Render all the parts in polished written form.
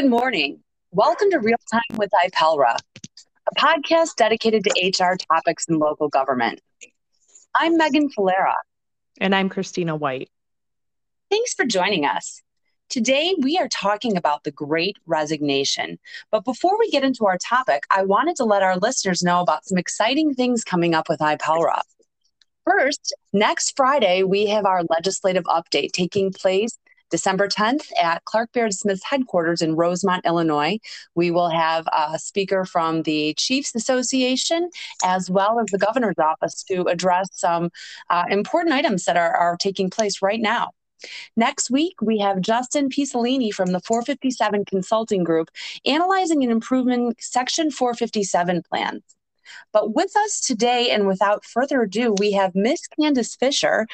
Good morning. Welcome to Real Time with iPelra, a podcast dedicated to HR topics in local government. I'm Megan Falera. And I'm Christina White. Thanks for joining us. Today, we are talking about the Great Resignation. But before we get into our topic, I wanted to let our listeners know about some exciting things coming up with iPelra. First, next Friday, we have our legislative update taking place December 10th at Clark Baird Smith's headquarters in Rosemont, Illinois. We will have a speaker from the Chiefs Association as well as the governor's office to address some important items that are taking place right now. Next week, we have Justin Pisellini from the 457 Consulting Group analyzing and improving Section 457 plans. But with us today, and without further ado, we have Miss Candace Fisher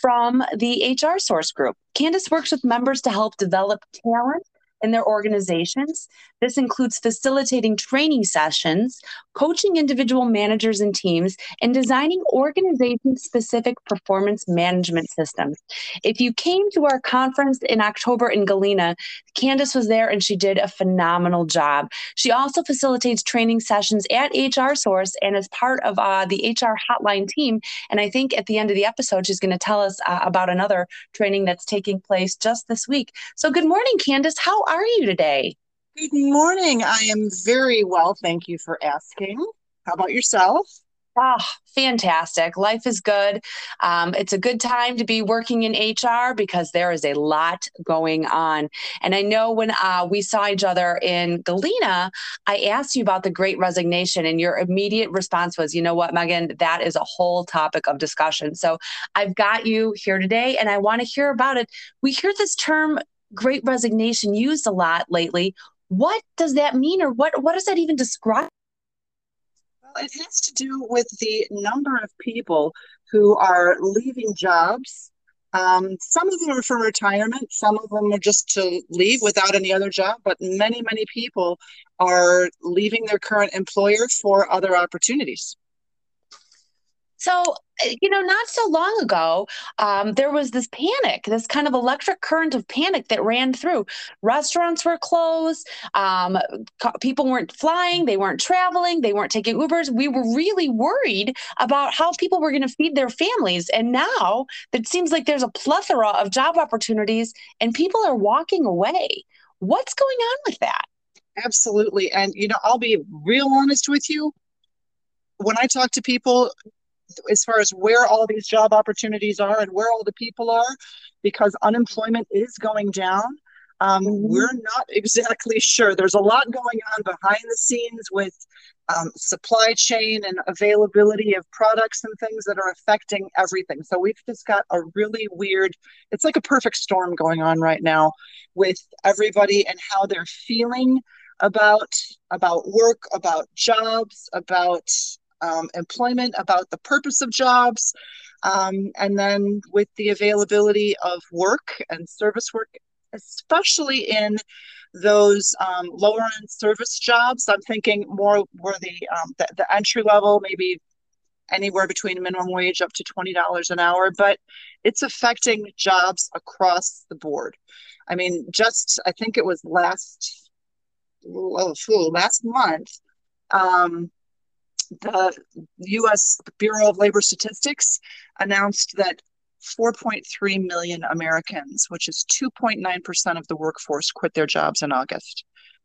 from the HR Source Group. Candace works with members to help develop talent in their organizations. This includes facilitating training sessions, coaching individual managers and teams, and designing organization-specific performance management systems. If you came to our conference in October in Galena, Candace was there and she did a phenomenal job. She also facilitates training sessions at HR Source and is part of the HR hotline team. And I think at the end of the episode, she's going to tell us about another training that's taking place just this week. So good morning, Candace. How are you today? Good morning. I am very well. Thank you for asking. How about yourself? Oh, fantastic. Life is good. It's a good time to be working in HR because there is a lot going on. And I know when we saw each other in Galena, I asked you about the Great Resignation and your immediate response was, you know what, Megan, that is a whole topic of discussion. So I've got you here today and I want to hear about it. We hear this term Great Resignation used a lot lately. What does that mean, or what does that even describe? Well, it has to do with the number of people who are leaving jobs. Some of them are from retirement. Some of them are just to leave without any other job. But many, many people are leaving their current employer for other opportunities. So, you know, not so long ago, there was this panic, this kind of electric current of panic that ran through. Restaurants were closed. People weren't flying. They weren't traveling. They weren't taking Ubers. We were really worried about how people were going to feed their families. And now it seems like there's a plethora of job opportunities and people are walking away. What's going on with that? Absolutely. And, you know, I'll be real honest with you. When I talk to people, as far as where all these job opportunities are and where all the people are, because unemployment is going down. We're not exactly sure. There's a lot going on behind the scenes with supply chain and availability of products and things that are affecting everything. So we've just got a really weird, it's like a perfect storm going on right now with everybody and how they're feeling about work, about jobs, about employment, about the purpose of jobs, and then with the availability of work and service work, especially in those lower end service jobs. I'm thinking more where the entry level, maybe anywhere between minimum wage up to $20 an hour, but it's affecting jobs across the board. I mean, just I think it was last month. The U.S. Bureau of Labor Statistics announced that 4.3 million Americans, which is 2.9% of the workforce, quit their jobs in August.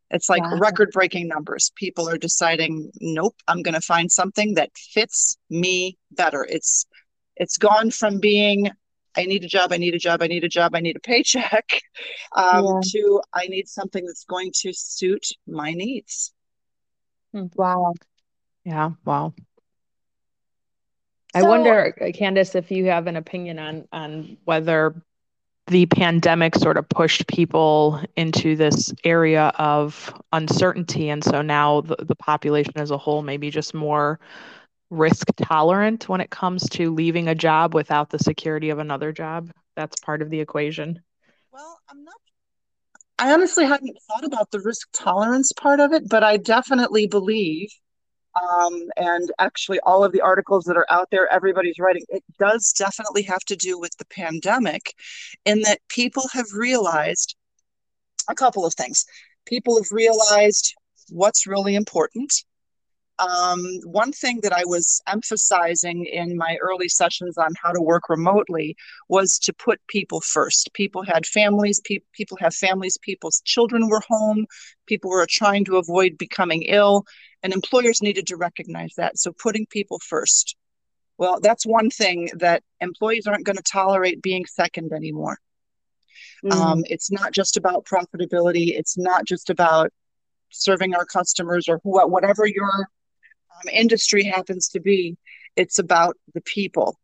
It's like record-breaking numbers. People are deciding, nope, I'm going to find something that fits me better. It's gone from being, I need a paycheck, to I need something that's going to suit my needs. Wow. Yeah. Wow. So, I wonder, Candace, if you have an opinion on whether the pandemic sort of pushed people into this area of uncertainty. And so now the population as a whole may be just more risk tolerant when it comes to leaving a job without the security of another job. That's part of the equation. Well, I honestly hadn't thought about the risk tolerance part of it, but I definitely believe and actually all of the articles that are out there, everybody's writing, it does definitely have to do with the pandemic in that people have realized a couple of things. people have realized what's really important. One thing that I was emphasizing in my early sessions on how to work remotely was to put people first. People had families, people have families, people's children were home, people were trying to avoid becoming ill, and employers needed to recognize that. So putting people first. Well, that's one thing that employees aren't going to tolerate being second anymore. Mm-hmm. It's not just about profitability. It's not just about serving our customers or whatever your industry happens to be. It's about the people.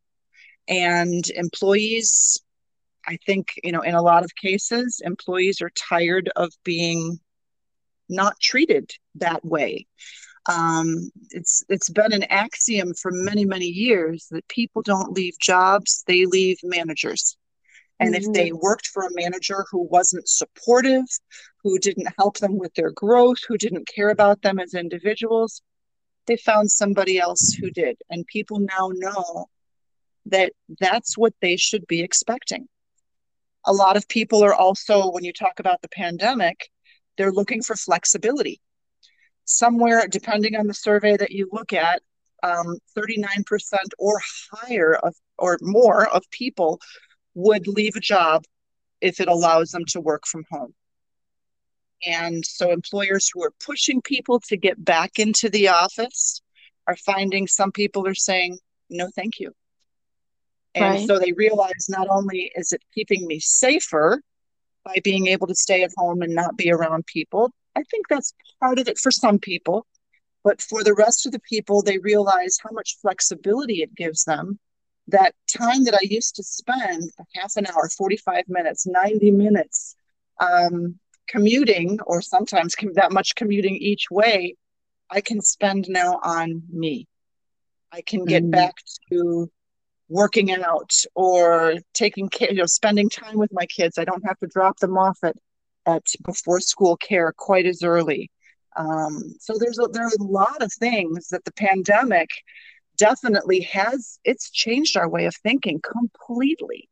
And employees, I think, in a lot of cases, employees are tired of being not treated that way. It's been an axiom for many, many years that people don't leave jobs, they leave managers. And if they worked for a manager who wasn't supportive, who didn't help them with their growth, who didn't care about them as individuals, they found somebody else who did. And people now know that that's what they should be expecting. A lot of people are also, when you talk about the pandemic, they're looking for flexibility. Somewhere, depending on the survey that you look at, 39% or higher or more of people would leave a job if it allows them to work from home. And so employers who are pushing people to get back into the office are finding some people are saying, no, thank you. And so they realize not only is it keeping me safer by being able to stay at home and not be around people, I think that's part of it for some people, but for the rest of the people, they realize how much flexibility it gives them. That time that I used to spend, half an hour, 45 minutes, 90 minutes commuting, or sometimes that much commuting each way, I can spend now on me. I can get back to working out or taking care, spending time with my kids. I don't have to drop them off at before school care quite as early. So there are a lot of things that the pandemic definitely has. It's changed our way of thinking completely.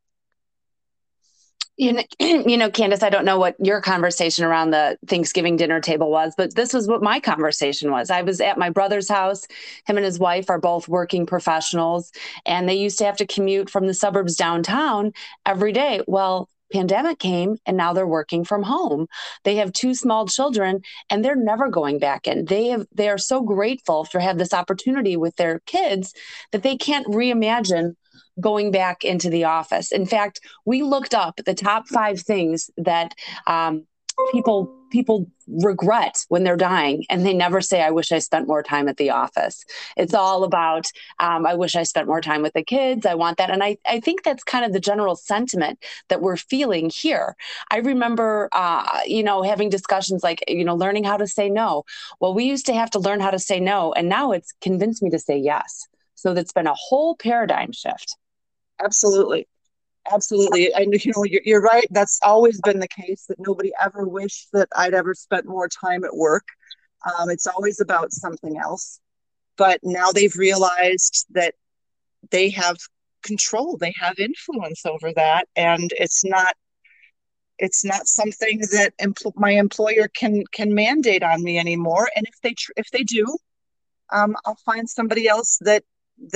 Candace, I don't know what your conversation around the Thanksgiving dinner table was, but this was what my conversation was. I was at my brother's house. Him and his wife are both working professionals, and they used to have to commute from the suburbs downtown every day. Well, pandemic came and now they're working from home. They have two small children and they're never going back in. They are so grateful to have this opportunity with their kids that they can't reimagine going back into the office. In fact, we looked up the top 5 things that people regret when they're dying, and they never say, I wish I spent more time at the office. It's all about, I wish I spent more time with the kids. I want that. And I think that's kind of the general sentiment that we're feeling here. I remember, having discussions like, learning how to say no. Well, we used to have to learn how to say no, and now it's convinced me to say yes. So that's been a whole paradigm shift. Absolutely. Absolutely. And you're right. That's always been the case, that nobody ever wished that I'd ever spent more time at work. It's always about something else. But now they've realized that they have control. They have influence over that. And it's not something that my employer can mandate on me anymore. And if they do, I'll find somebody else that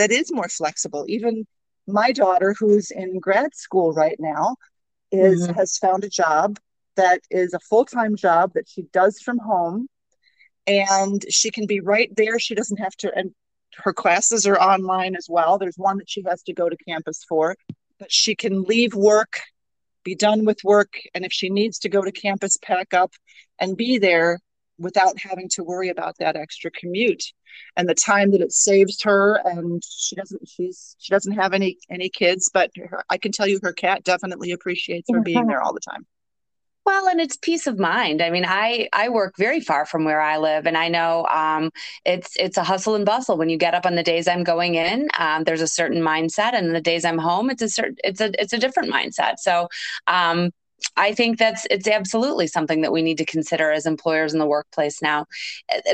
is more flexible. Even my daughter, who's in grad school right now, has found a job that is a full-time job that she does from home, and she can be right there. She doesn't have to, and her classes are online as well. There's one that she has to go to campus for, but she can leave work, be done with work, and if she needs to go to campus, pack up and be there without having to worry about that extra commute and the time that it saves her. And she doesn't have any kids, but I can tell you her cat definitely appreciates her being there all the time. Well, and it's peace of mind. I mean, I work very far from where I live, and I know it's a hustle and bustle. When you get up on the days I'm going in, there's a certain mindset, and the days I'm home, it's a different mindset. So I think it's absolutely something that we need to consider as employers in the workplace now.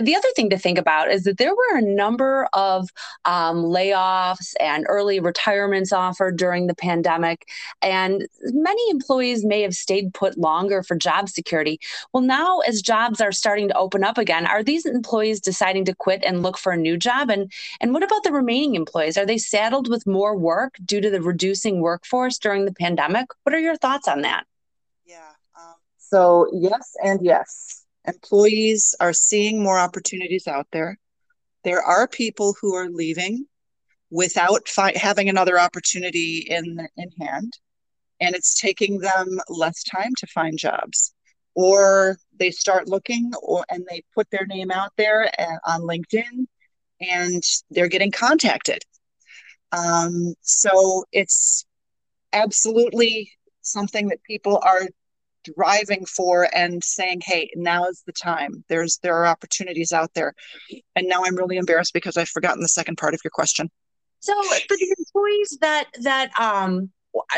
The other thing to think about is that there were a number of layoffs and early retirements offered during the pandemic, and many employees may have stayed put longer for job security. Well, now as jobs are starting to open up again, are these employees deciding to quit and look for a new job? And what about the remaining employees? Are they saddled with more work due to the reducing workforce during the pandemic? What are your thoughts on that? Yeah. So yes and yes. Employees are seeing more opportunities out there. There are people who are leaving without having another opportunity in hand, and it's taking them less time to find jobs. Or they start looking and they put their name out there on LinkedIn and they're getting contacted. So it's absolutely something that people are driving for and saying, hey, now is the time. There are opportunities out there. And now I'm really embarrassed because I've forgotten the second part of your question. So for the employees that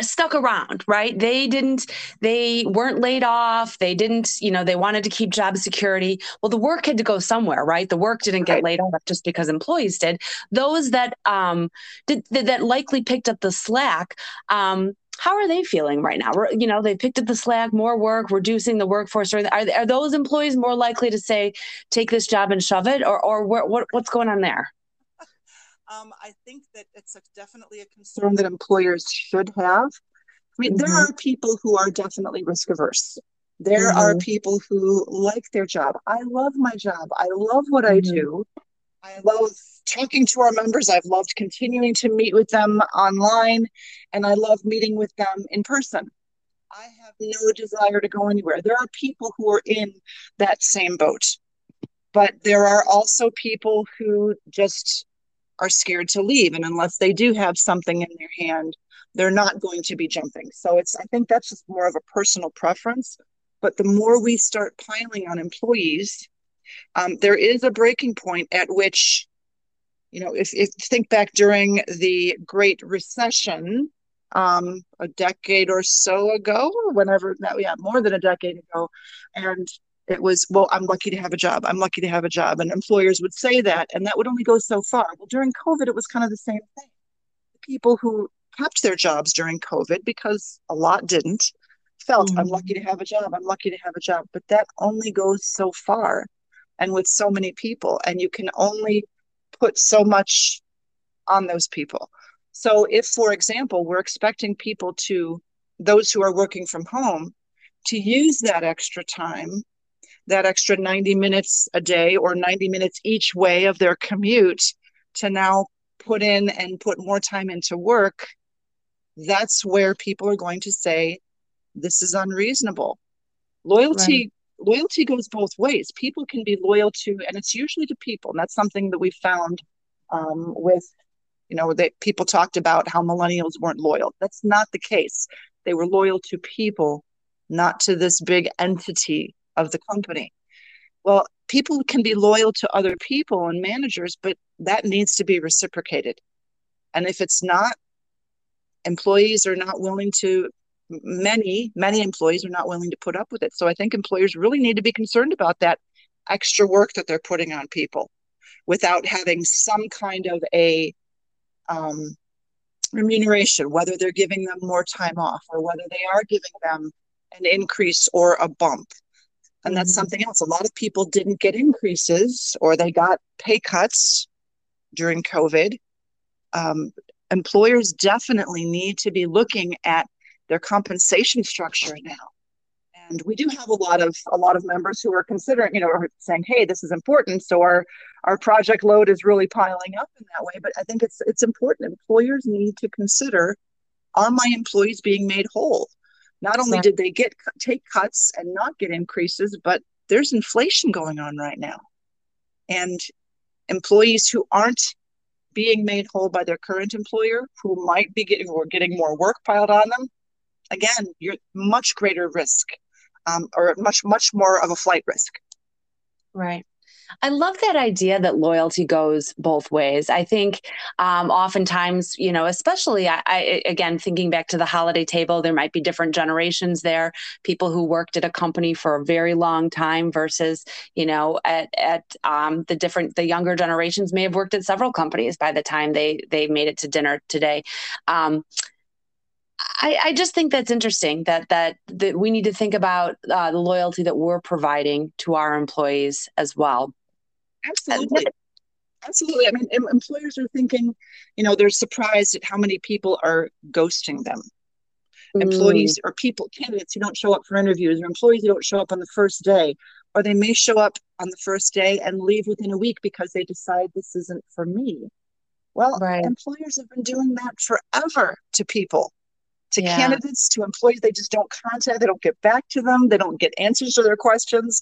stuck around, right? They weren't laid off. They didn't, they wanted to keep job security. Well, the work had to go somewhere, right? The work didn't get laid off just because employees did. Those that that likely picked up the slack, how are they feeling right now? They picked up the slack, more work, reducing the workforce. Are those employees more likely to say, take this job and shove it, or what's going on there? I think that it's definitely a concern that employers should have. There are people who are definitely risk averse. There are people who like their job. I love my job. I love what I do. I love talking to our members. I've loved continuing to meet with them online, and I love meeting with them in person. I have no desire to go anywhere. There are people who are in that same boat, but there are also people who just are scared to leave. And unless they do have something in their hand, they're not going to be jumping. So I think that's just more of a personal preference. But the more we start piling on employees, there is a breaking point at which, if think back during the Great Recession, a decade or so ago, more than a decade ago. And it was, well, I'm lucky to have a job. I'm lucky to have a job. And employers would say that, and that would only go so far. Well, during COVID, it was kind of the same thing. The people who kept their jobs during COVID, because a lot didn't, felt, I'm lucky to have a job. I'm lucky to have a job. But that only goes so far, and with so many people, and you can only put so much on those people. So if, for example, we're expecting those who are working from home, to use that extra time, that extra 90 minutes a day or 90 minutes each way of their commute, to now put in and put more time into work, that's where people are going to say, this is unreasonable. Loyalty goes both ways. People can be loyal to, and it's usually to people. And that's something that we found that people talked about how millennials weren't loyal. That's not the case. They were loyal to people, not to this big entity of the company. Well, people can be loyal to other people and managers, but that needs to be reciprocated. And if it's not, many employees are not willing to put up with it. So I think employers really need to be concerned about that extra work that they're putting on people without having some kind of a remuneration, whether they're giving them more time off or whether they are giving them an increase or a bump. And that's something else. A lot of people didn't get increases, or they got pay cuts during COVID. Employers definitely need to be looking at their compensation structure now. And we do have a lot of members who are considering, are saying, hey, this is important. So our project load is really piling up in that way. But I think it's important. Employers need to consider, are my employees being made whole? Not only did they take cuts and not get increases, but there's inflation going on right now. And employees who aren't being made whole by their current employer, who might be getting more work piled on them, again, you're much greater risk, or much, much more of a flight risk. Right. I love that idea that loyalty goes both ways. I think oftentimes, you know, especially I again, thinking back to the holiday table, there might be different generations there, people who worked at a company for a very long time versus, you know, at the younger generations may have worked at several companies by the time they made it to dinner today. I just think that's interesting that we need to think about the loyalty that we're providing to our employees as well. Absolutely. I mean, employers are thinking, you know, they're surprised at how many people are ghosting them. Employees or candidates who don't show up for interviews, or employees who don't show up on the first day, or they may show up on the first day and leave within a week because they decide this isn't for me. Well, right. Employers have been doing that forever to people. To candidates, to employees, they just don't contact, they don't get back to them, they don't get answers to their questions.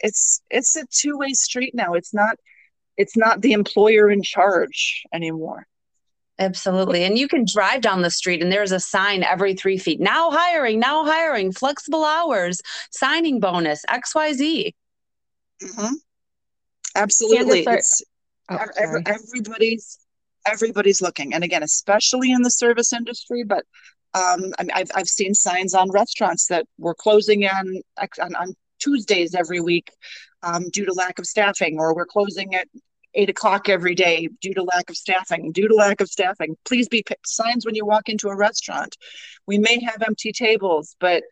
It's a two-way street now. It's not the employer in charge anymore. Absolutely. And you can drive down the street and there's a sign every 3 feet. Now hiring, flexible hours, signing bonus, XYZ. Mm-hmm. Absolutely. Everybody's looking. And again, especially in the service industry, but I've seen signs on restaurants that we're closing on Tuesdays every week due to lack of staffing, or we're closing at 8:00 every day due to lack of staffing. Please be signs when you walk into a restaurant. We may have empty tables, but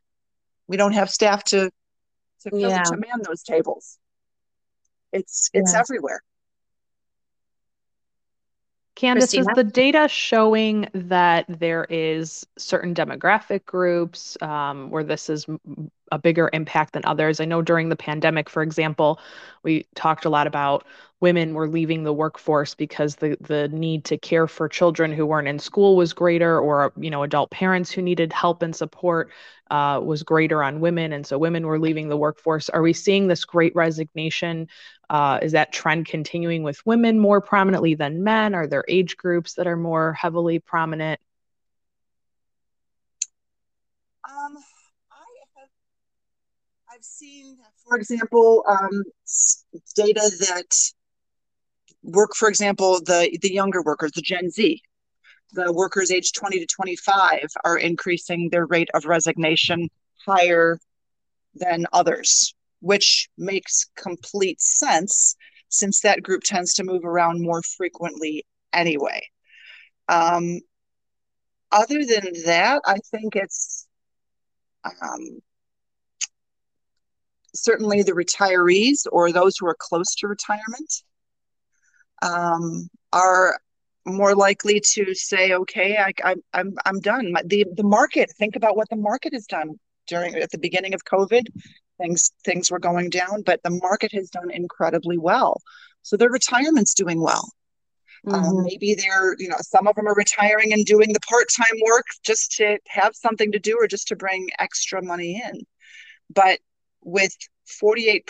we don't have staff to man those tables. It's everywhere. Candace, Christina? Is the data showing that there is certain demographic groups where this is a bigger impact than others? I know during the pandemic, for example, we talked a lot about women were leaving the workforce because the need to care for children who weren't in school was greater, or, you know, adult parents who needed help and support was greater on women. And so women were leaving the workforce. Are we seeing this great resignation? Is that trend continuing with women more prominently than men? Are there age groups that are more heavily prominent? I've seen, for example, data that work, for example, the younger workers, the Gen Z, the workers aged 20 to 25 are increasing their rate of resignation higher than others, which makes complete sense since that group tends to move around more frequently anyway. Other than that, I think it's... certainly the retirees or those who are close to retirement are more likely to say, okay, I'm done. The market, think about what the market has done at the beginning of COVID, things were going down, but the market has done incredibly well. So their retirement's doing well. Mm-hmm. Maybe some of them are retiring and doing the part-time work just to have something to do or just to bring extra money in. But with 48%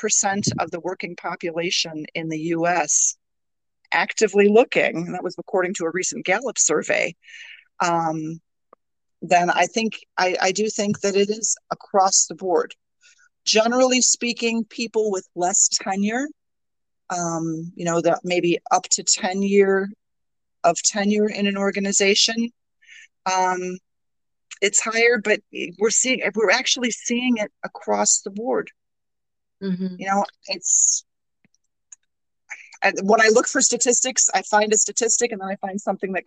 of the working population in the U.S. actively looking, and that was according to a recent Gallup survey, then I think, I do think that it is across the board. Generally speaking, people with less tenure, that maybe up to 10 years in an organization, it's higher, but we're actually seeing it across the board. Mm-hmm. You know, when I look for statistics, I find a statistic and then I find something that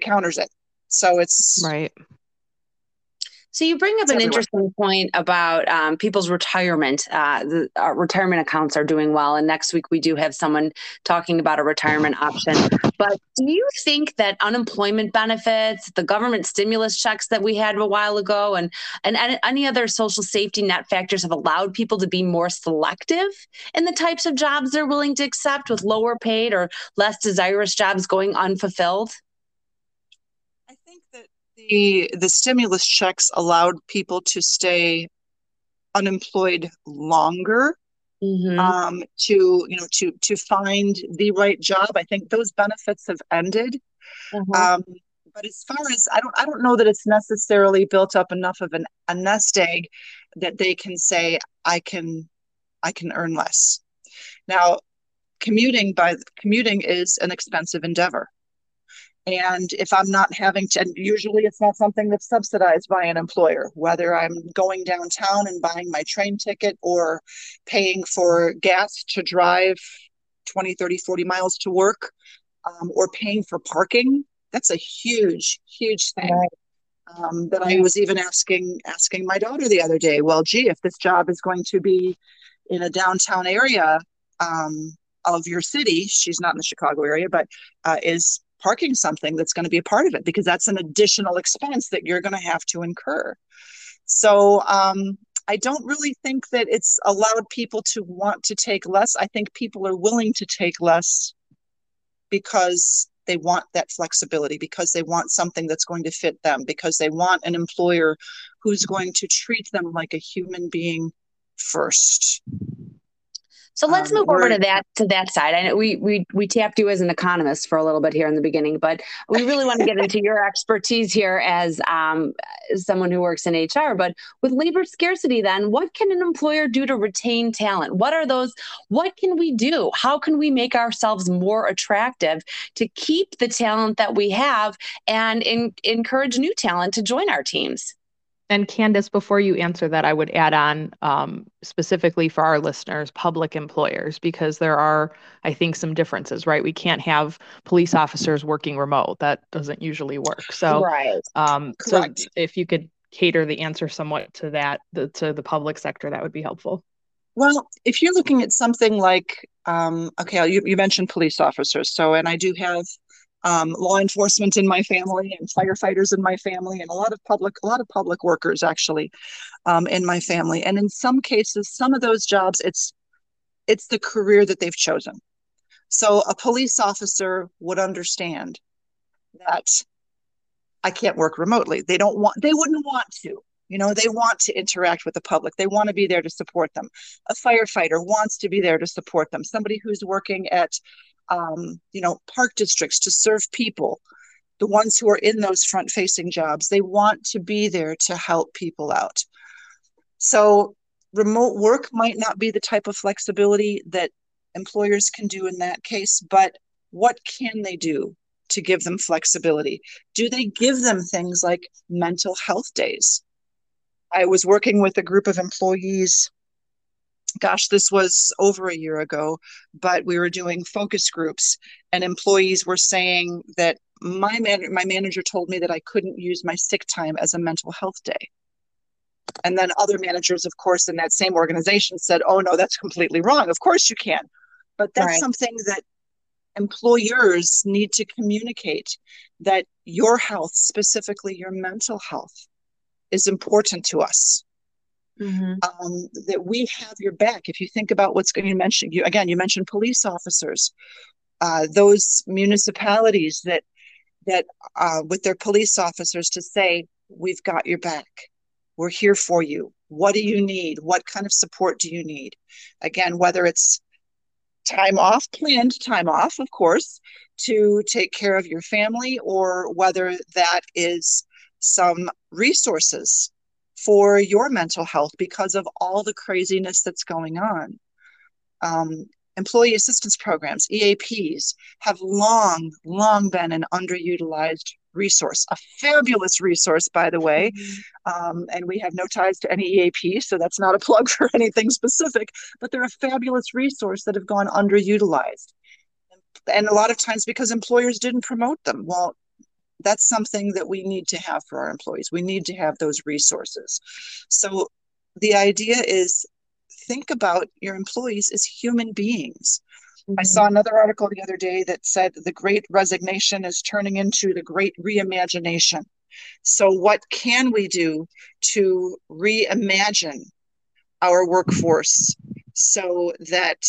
counters it. So it's right. So you bring up an interesting point about people's retirement. Our retirement accounts are doing well. And next week we do have someone talking about a retirement option. But do you think that unemployment benefits, the government stimulus checks that we had a while ago, and any other social safety net factors have allowed people to be more selective in the types of jobs they're willing to accept, with lower paid or less desirous jobs going unfulfilled? I think that The stimulus checks allowed people to stay unemployed longer, mm-hmm. to find the right job. I think those benefits have ended. Mm-hmm. But as far as I don't know that it's necessarily built up enough of a nest egg that they can say I can earn less. Now, commuting is an expensive endeavor. And if I'm not having to, and usually it's not something that's subsidized by an employer, whether I'm going downtown and buying my train ticket or paying for gas to drive 20, 30, 40 miles to work, or paying for parking, that's a huge, huge thing. Right. That I was even asking my daughter the other day, well, gee, if this job is going to be in a downtown area of your city, she's not in the Chicago area, but is parking something that's going to be a part of it? Because that's an additional expense that you're going to have to incur. So I don't really think that it's allowed people to want to take less. I think people are willing to take less because they want that flexibility, because they want something that's going to fit them, because they want an employer who's going to treat them like a human being first. So let's move over to that side. I know we tapped you as an economist for a little bit here in the beginning, but we really want to get into your expertise here as someone who works in HR. But with labor scarcity, then, what can an employer do to retain talent? What can we do? How can we make ourselves more attractive to keep the talent that we have and encourage new talent to join our teams? And Candace, before you answer that, I would add on specifically for our listeners, public employers, because there are, I think, some differences, right? We can't have police officers working remote. That doesn't usually work. So, right. So if you could cater the answer somewhat to that, to the public sector, that would be helpful. Well, if you're looking at something like, okay, you mentioned police officers. So, and I do have law enforcement in my family, and firefighters in my family, and a lot of public workers actually in my family. And in some cases, some of those jobs, it's the career that they've chosen. So a police officer would understand that I can't work remotely. They wouldn't want to. You know, they want to interact with the public. They want to be there to support them. A firefighter wants to be there to support them. Somebody who's working at park districts to serve people, the ones who are in those front-facing jobs, they want to be there to help people out. So remote work might not be the type of flexibility that employers can do in that case, but what can they do to give them flexibility? Do they give them things like mental health days? I was working with a group of employees, gosh, this was over a year ago, but we were doing focus groups, and employees were saying that my manager told me that I couldn't use my sick time as a mental health day. And then other managers, of course, in that same organization said, oh, no, that's completely wrong. Of course you can. But that's right. Something that employers need to communicate, that your health, specifically your mental health, is important to us. Mm-hmm. That we have your back. If you think about what's going to mention you again, you mentioned police officers, those municipalities that with their police officers to say, we've got your back. We're here for you. What do you need? What kind of support do you need? Again, whether it's planned time off, of course, to take care of your family, or whether that is some resources for your mental health because of all the craziness that's going on. Employee assistance programs, EAPs, have long been an underutilized resource, a fabulous resource, by the way. And we have no ties to any EAP, so that's not a plug for anything specific, but they're a fabulous resource that have gone underutilized. And a lot of times because employers didn't promote them. Well, that's something that we need to have for our employees. We need to have those resources. So the idea is, think about your employees as human beings. Mm-hmm. I saw another article the other day that said the Great Resignation is turning into the Great Reimagination. So what can we do to reimagine our workforce so that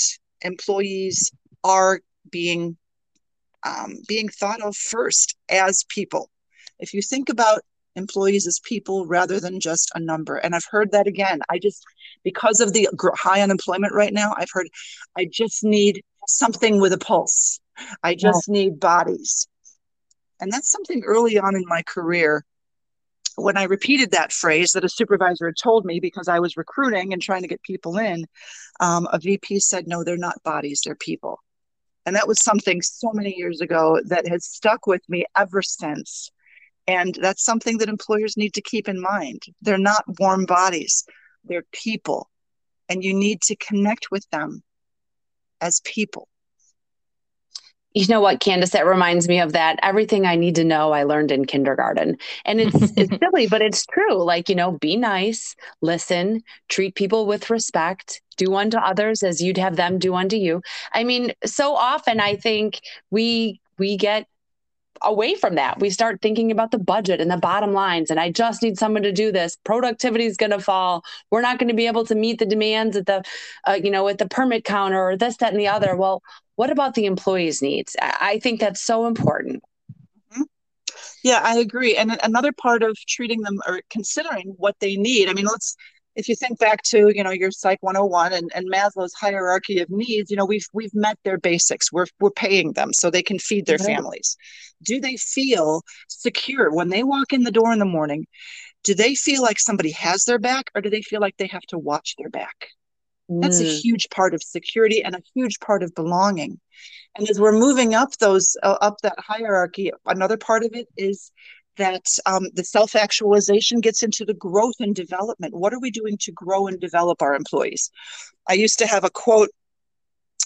employees are being thought of first as people? If you think about employees as people rather than just a number, and I've heard that again, because of the high unemployment right now, I've heard, I just need something with a pulse. I just need bodies. And that's something early on in my career when I repeated that phrase that a supervisor had told me because I was recruiting and trying to get people in, a VP said, no, they're not bodies, they're people. And that was something so many years ago that has stuck with me ever since. And that's something that employers need to keep in mind. They're not warm bodies, they're people. And you need to connect with them as people. You know what, Candace, that reminds me of that. Everything I need to know, I learned in kindergarten. And it's silly, but it's true. Like, you know, be nice, listen, treat people with respect, do unto others as you'd have them do unto you. I mean, so often I think we get away from that. We start thinking about the budget and the bottom lines, and I just need someone to do this. Productivity is going to fall. We're not going to be able to meet the demands at the, at the permit counter or this, that, and the other. Well, what about the employees' needs? I think that's so important. Mm-hmm. Yeah, I agree. And another part of treating them or considering what they need. I mean, if you think back to, your Psych 101 and Maslow's hierarchy of needs, we've met their basics. We're paying them so they can feed their families. Do they feel secure when they walk in the door in the morning? Do they feel like somebody has their back, or do they feel like they have to watch their back? That's a huge part of security and a huge part of belonging. And as we're moving up up that hierarchy, another part of it is that the self-actualization gets into the growth and development. What are we doing to grow and develop our employees? I used to have a quote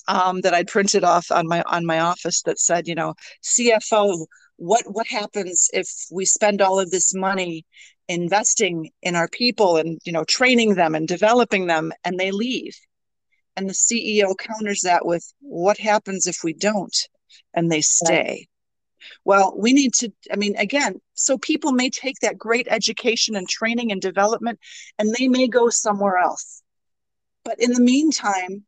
that I'd printed off on my office that said, CFO, what happens if we spend all of this money investing in our people and, training them and developing them, and they leave? And the CEO counters that with, what happens if we don't and they stay? Well, we need to, so people may take that great education and training and development, and they may go somewhere else. But in the meantime,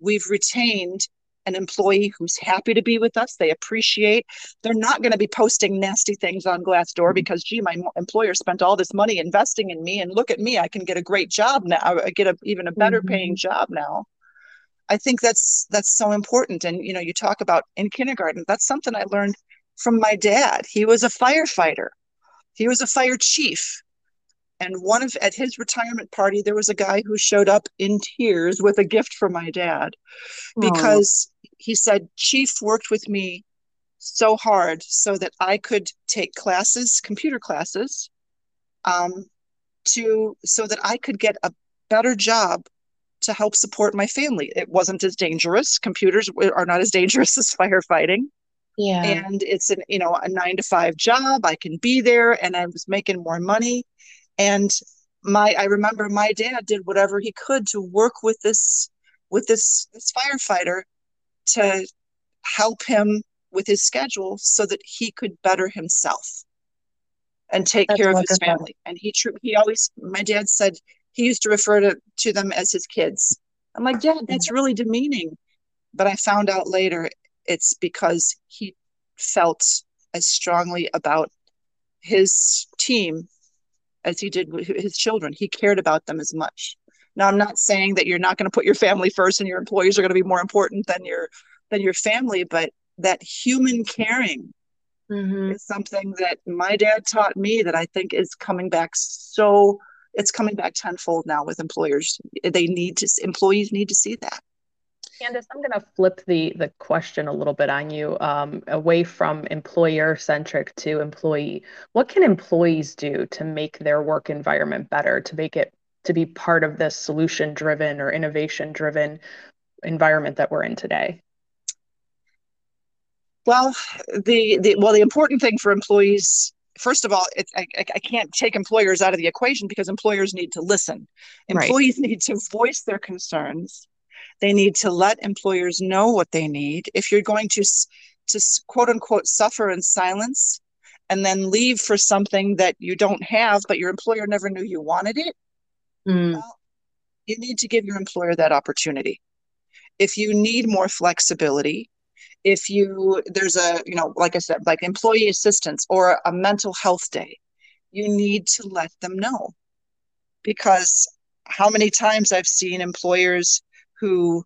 we've retained an employee who's happy to be with us. They appreciate. They're not going to be posting nasty things on Glassdoor because, gee, my employer spent all this money investing in me, and look at me, I can get a great job now. I get even a better paying job now. I think that's so important. And, you talk about in kindergarten, that's something I learned from my dad. He was a firefighter. He was a fire chief. And at his retirement party, there was a guy who showed up in tears with a gift for my dad because he said, Chief worked with me so hard so that I could take classes, computer classes, so that I could get a better job to help support my family. It wasn't as dangerous. Computers are not as dangerous as firefighting. Yeah. And it's a 9-to-5 job. I can be there, and I was making more money. And I remember my dad did whatever he could to work with this firefighter to help him with his schedule so that he could better himself and take care of his family. And my dad said he used to refer to them as his kids. I'm like, Dad, that's really demeaning. But I found out later it's because he felt as strongly about his team as he did with his children. He cared about them as much. Now, I'm not saying that you're not going to put your family first and your employees are going to be more important than your family, but that human caring is something that my dad taught me that I think is coming back. So it's coming back tenfold now with employers. Employees need to see that. Candace, I'm going to flip the question a little bit on you, away from employer-centric to employee. What can employees do to make their work environment better, to make it to be part of this solution-driven or innovation-driven environment that we're in today? Well, the important thing for employees, first of all, I can't take employers out of the equation because employers need to listen. Employees need to voice their concerns. They need to let employers know what they need. If you're going to quote unquote suffer in silence and then leave for something that you don't have, but your employer never knew you wanted it, well, you need to give your employer that opportunity. If you need more flexibility, there's a, like I said, like employee assistance or a mental health day, you need to let them know. Because how many times I've seen employers who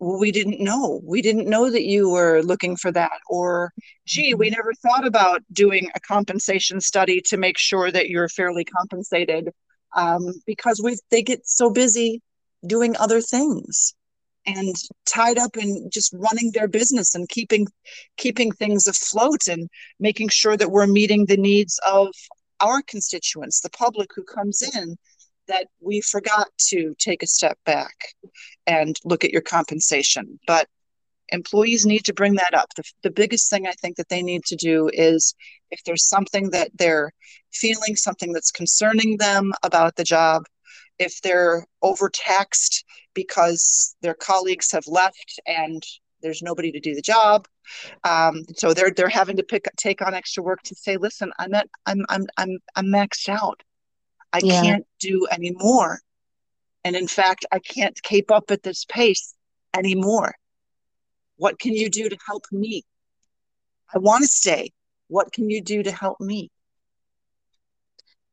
well, we didn't know. We didn't know that you were looking for that. Or, gee, we never thought about doing a compensation study to make sure that you're fairly compensated, because they get so busy doing other things and tied up in just running their business and keeping things afloat and making sure that we're meeting the needs of our constituents, the public who comes in, that we forgot to take a step back and look at your compensation. But employees need to bring that up. The biggest thing I think that they need to do is, if there's something that they're feeling, something that's concerning them about the job, if they're overtaxed because their colleagues have left and there's nobody to do the job, so they're having to take on extra work, to say, listen, I'm maxed out. I can't do any more. And in fact, I can't keep up at this pace anymore. What can you do to help me? I want to stay. What can you do to help me?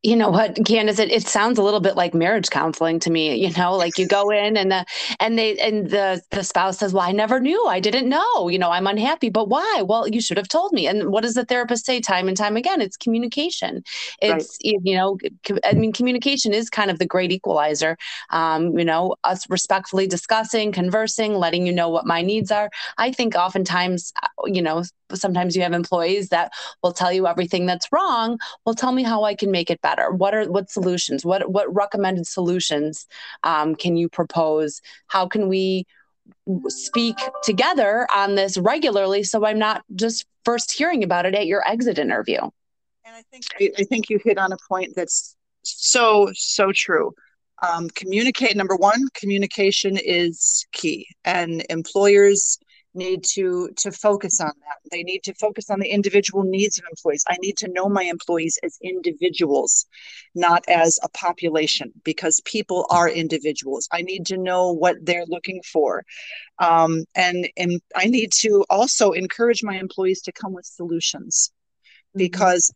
You know what, Candace, it sounds a little bit like marriage counseling to me, you know, like you go in and the spouse says, well, I never knew. I didn't know, you know, I'm unhappy, but why? Well, you should have told me. And what does the therapist say time and time again? It's communication. It's, right. You know, I mean, communication is kind of the great equalizer. You know, us respectfully discussing, conversing, letting you know what my needs are. I think oftentimes, you know, sometimes you have employees that will tell you everything that's wrong. Well, tell me how I can make it better. What solutions? What recommended solutions can you propose? How can we speak together on this regularly, so I'm not just first hearing about it at your exit interview? And I think you hit on a point that's so true. Communicate. Number one, communication is key, and employers need to focus on that. They need to focus on the individual needs of employees. I need to know my employees as individuals, not as a population, because people are individuals. I need to know what they're looking for. And I need to also encourage my employees to come with solutions, because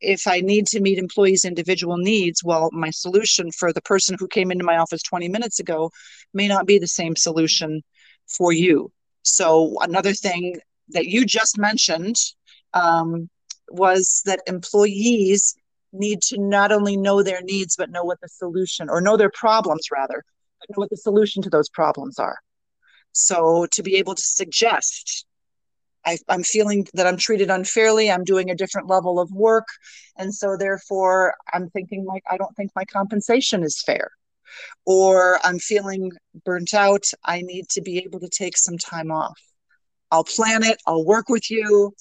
if I need to meet employees' individual needs, well, my solution for the person who came into my office 20 minutes ago may not be the same solution for you. So another thing that you just mentioned was that employees need to not only know their needs, but know what the solution, or know their problems rather, but know what the solution to those problems are. So to be able to suggest, I'm feeling that I'm treated unfairly, I'm doing a different level of work, and so therefore I'm thinking like, I don't think my compensation is fair. Or I'm feeling burnt out. I need to be able to take some time off. I'll plan it. I'll work with you,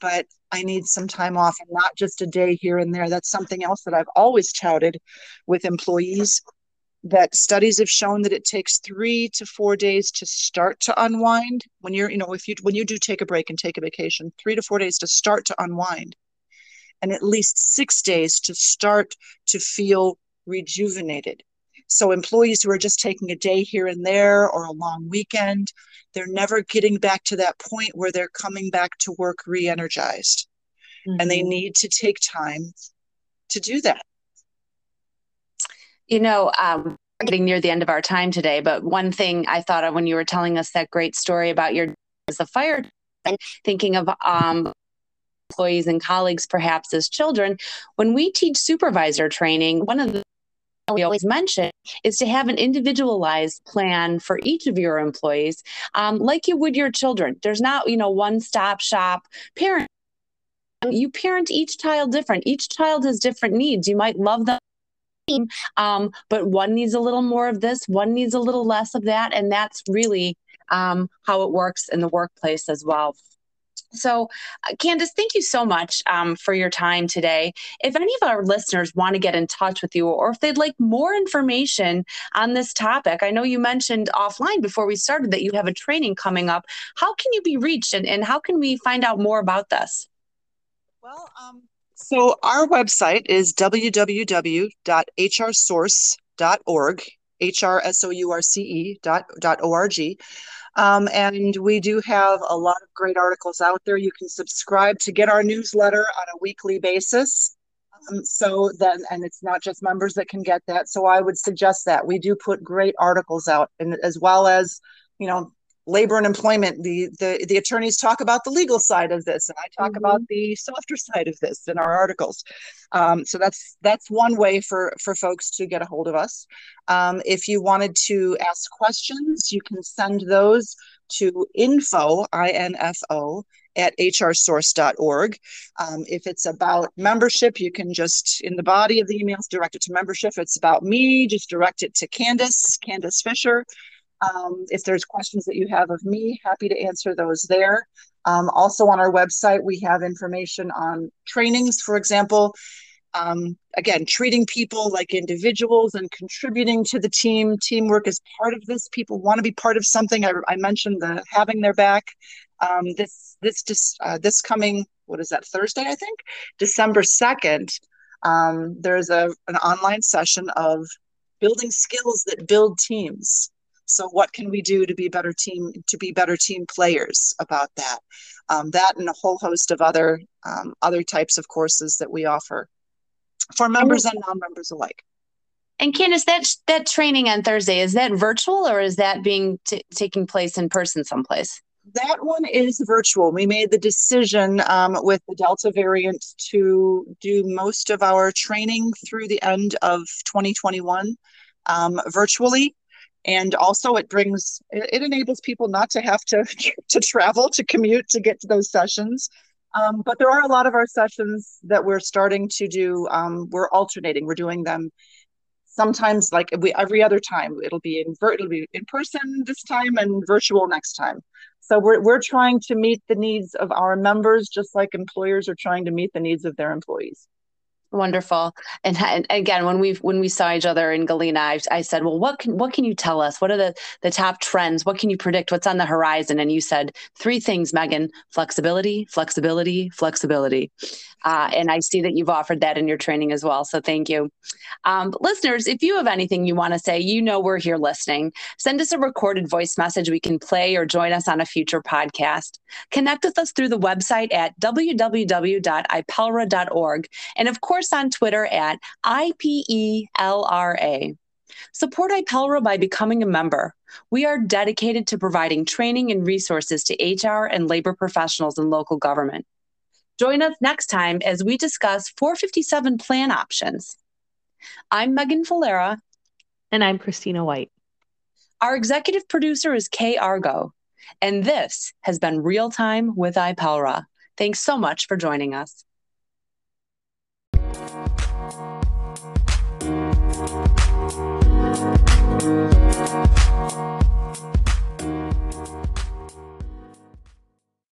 but I need some time off, and not just a day here and there. That's something else that I've always touted with employees, that studies have shown that it takes 3 to 4 days to start to unwind. When you're, you know, when you do take a break and take a vacation, 3 to 4 days to start to unwind, and at least 6 days to start to feel rejuvenated. So employees who are just taking a day here and there, or a long weekend, they're never getting back to that point where they're coming back to work re-energized. Mm-hmm. And they need to take time to do that. You know, getting near the end of our time today, but one thing I thought of when you were telling us that great story about your as a fire, and thinking of employees and colleagues perhaps as children, when we teach supervisor training, one of the we always mention is to have an individualized plan for each of your employees, like you would your children. There's not, you know, one-stop shop parent. You parent each child different. Each child has different needs. You might love them, but one needs a little more of this, one needs a little less of that, and that's really how it works in the workplace as well. So, Candace, thank you so much for your time today. If any of our listeners want to get in touch with you, or if they'd like more information on this topic, I know you mentioned offline before we started that you have a training coming up. How can you be reached, and how can we find out more about this? Well, so our website is www.hrsource.org, hrsource.org. And we do have a lot of great articles out there. You can subscribe to get our newsletter on a weekly basis. So then, and it's not just members that can get that. So I would suggest that we do put great articles out, and as well as you know, labor and employment, the attorneys talk about the legal side of this, and I talk about the softer side of this in our articles. So that's one way for folks to get a hold of us. If you wanted to ask questions, you can send those to info@hrsource.org. If it's about membership, you can just, in the body of the emails, direct it to membership. If it's about me, just direct it to Candace Fisher. If there's questions that you have of me, happy to answer those there. Also on our website, we have information on trainings, for example. Again, treating people like individuals and contributing to the team. Teamwork is part of this. People want to be part of something. I mentioned the having their back. This coming, what is that, Thursday, I think? December 2nd, there's an online session of building skills that build teams. So what can we do to be better team players about that? That and a whole host of other types of courses that we offer for members and non-members alike. And Candace, that training on Thursday, is that virtual or is that being taking place in person someplace? That one is virtual. We made the decision with the Delta variant to do most of our training through the end of 2021 virtually. And also it enables people not to have to travel, to commute, to get to those sessions. But there are a lot of our sessions that we're starting to do. We're alternating. We're doing them sometimes, like every other time. It'll be in person this time and virtual next time. So we're trying to meet the needs of our members, just like employers are trying to meet the needs of their employees. Wonderful. And again, when we saw each other in Galena, I said, well, what can you tell us? What are the top trends? What can you predict? What's on the horizon? And you said three things, Megan: flexibility, flexibility, flexibility. And I see that you've offered that in your training as well. So thank you. Listeners, if you have anything you want to say, you know, we're here listening. Send us a recorded voice message we can play or join us on a future podcast. Connect with us through the website at www.ipelra.org. And of course, on Twitter at IPELRA. Support iPelra by becoming a member. We are dedicated to providing training and resources to HR and labor professionals in local government. Join us next time as we discuss 457 plan options. I'm Megan Valera. And I'm Christina White. Our executive producer is Kay Argo. And this has been Real Time with iPelra. Thanks so much for joining us.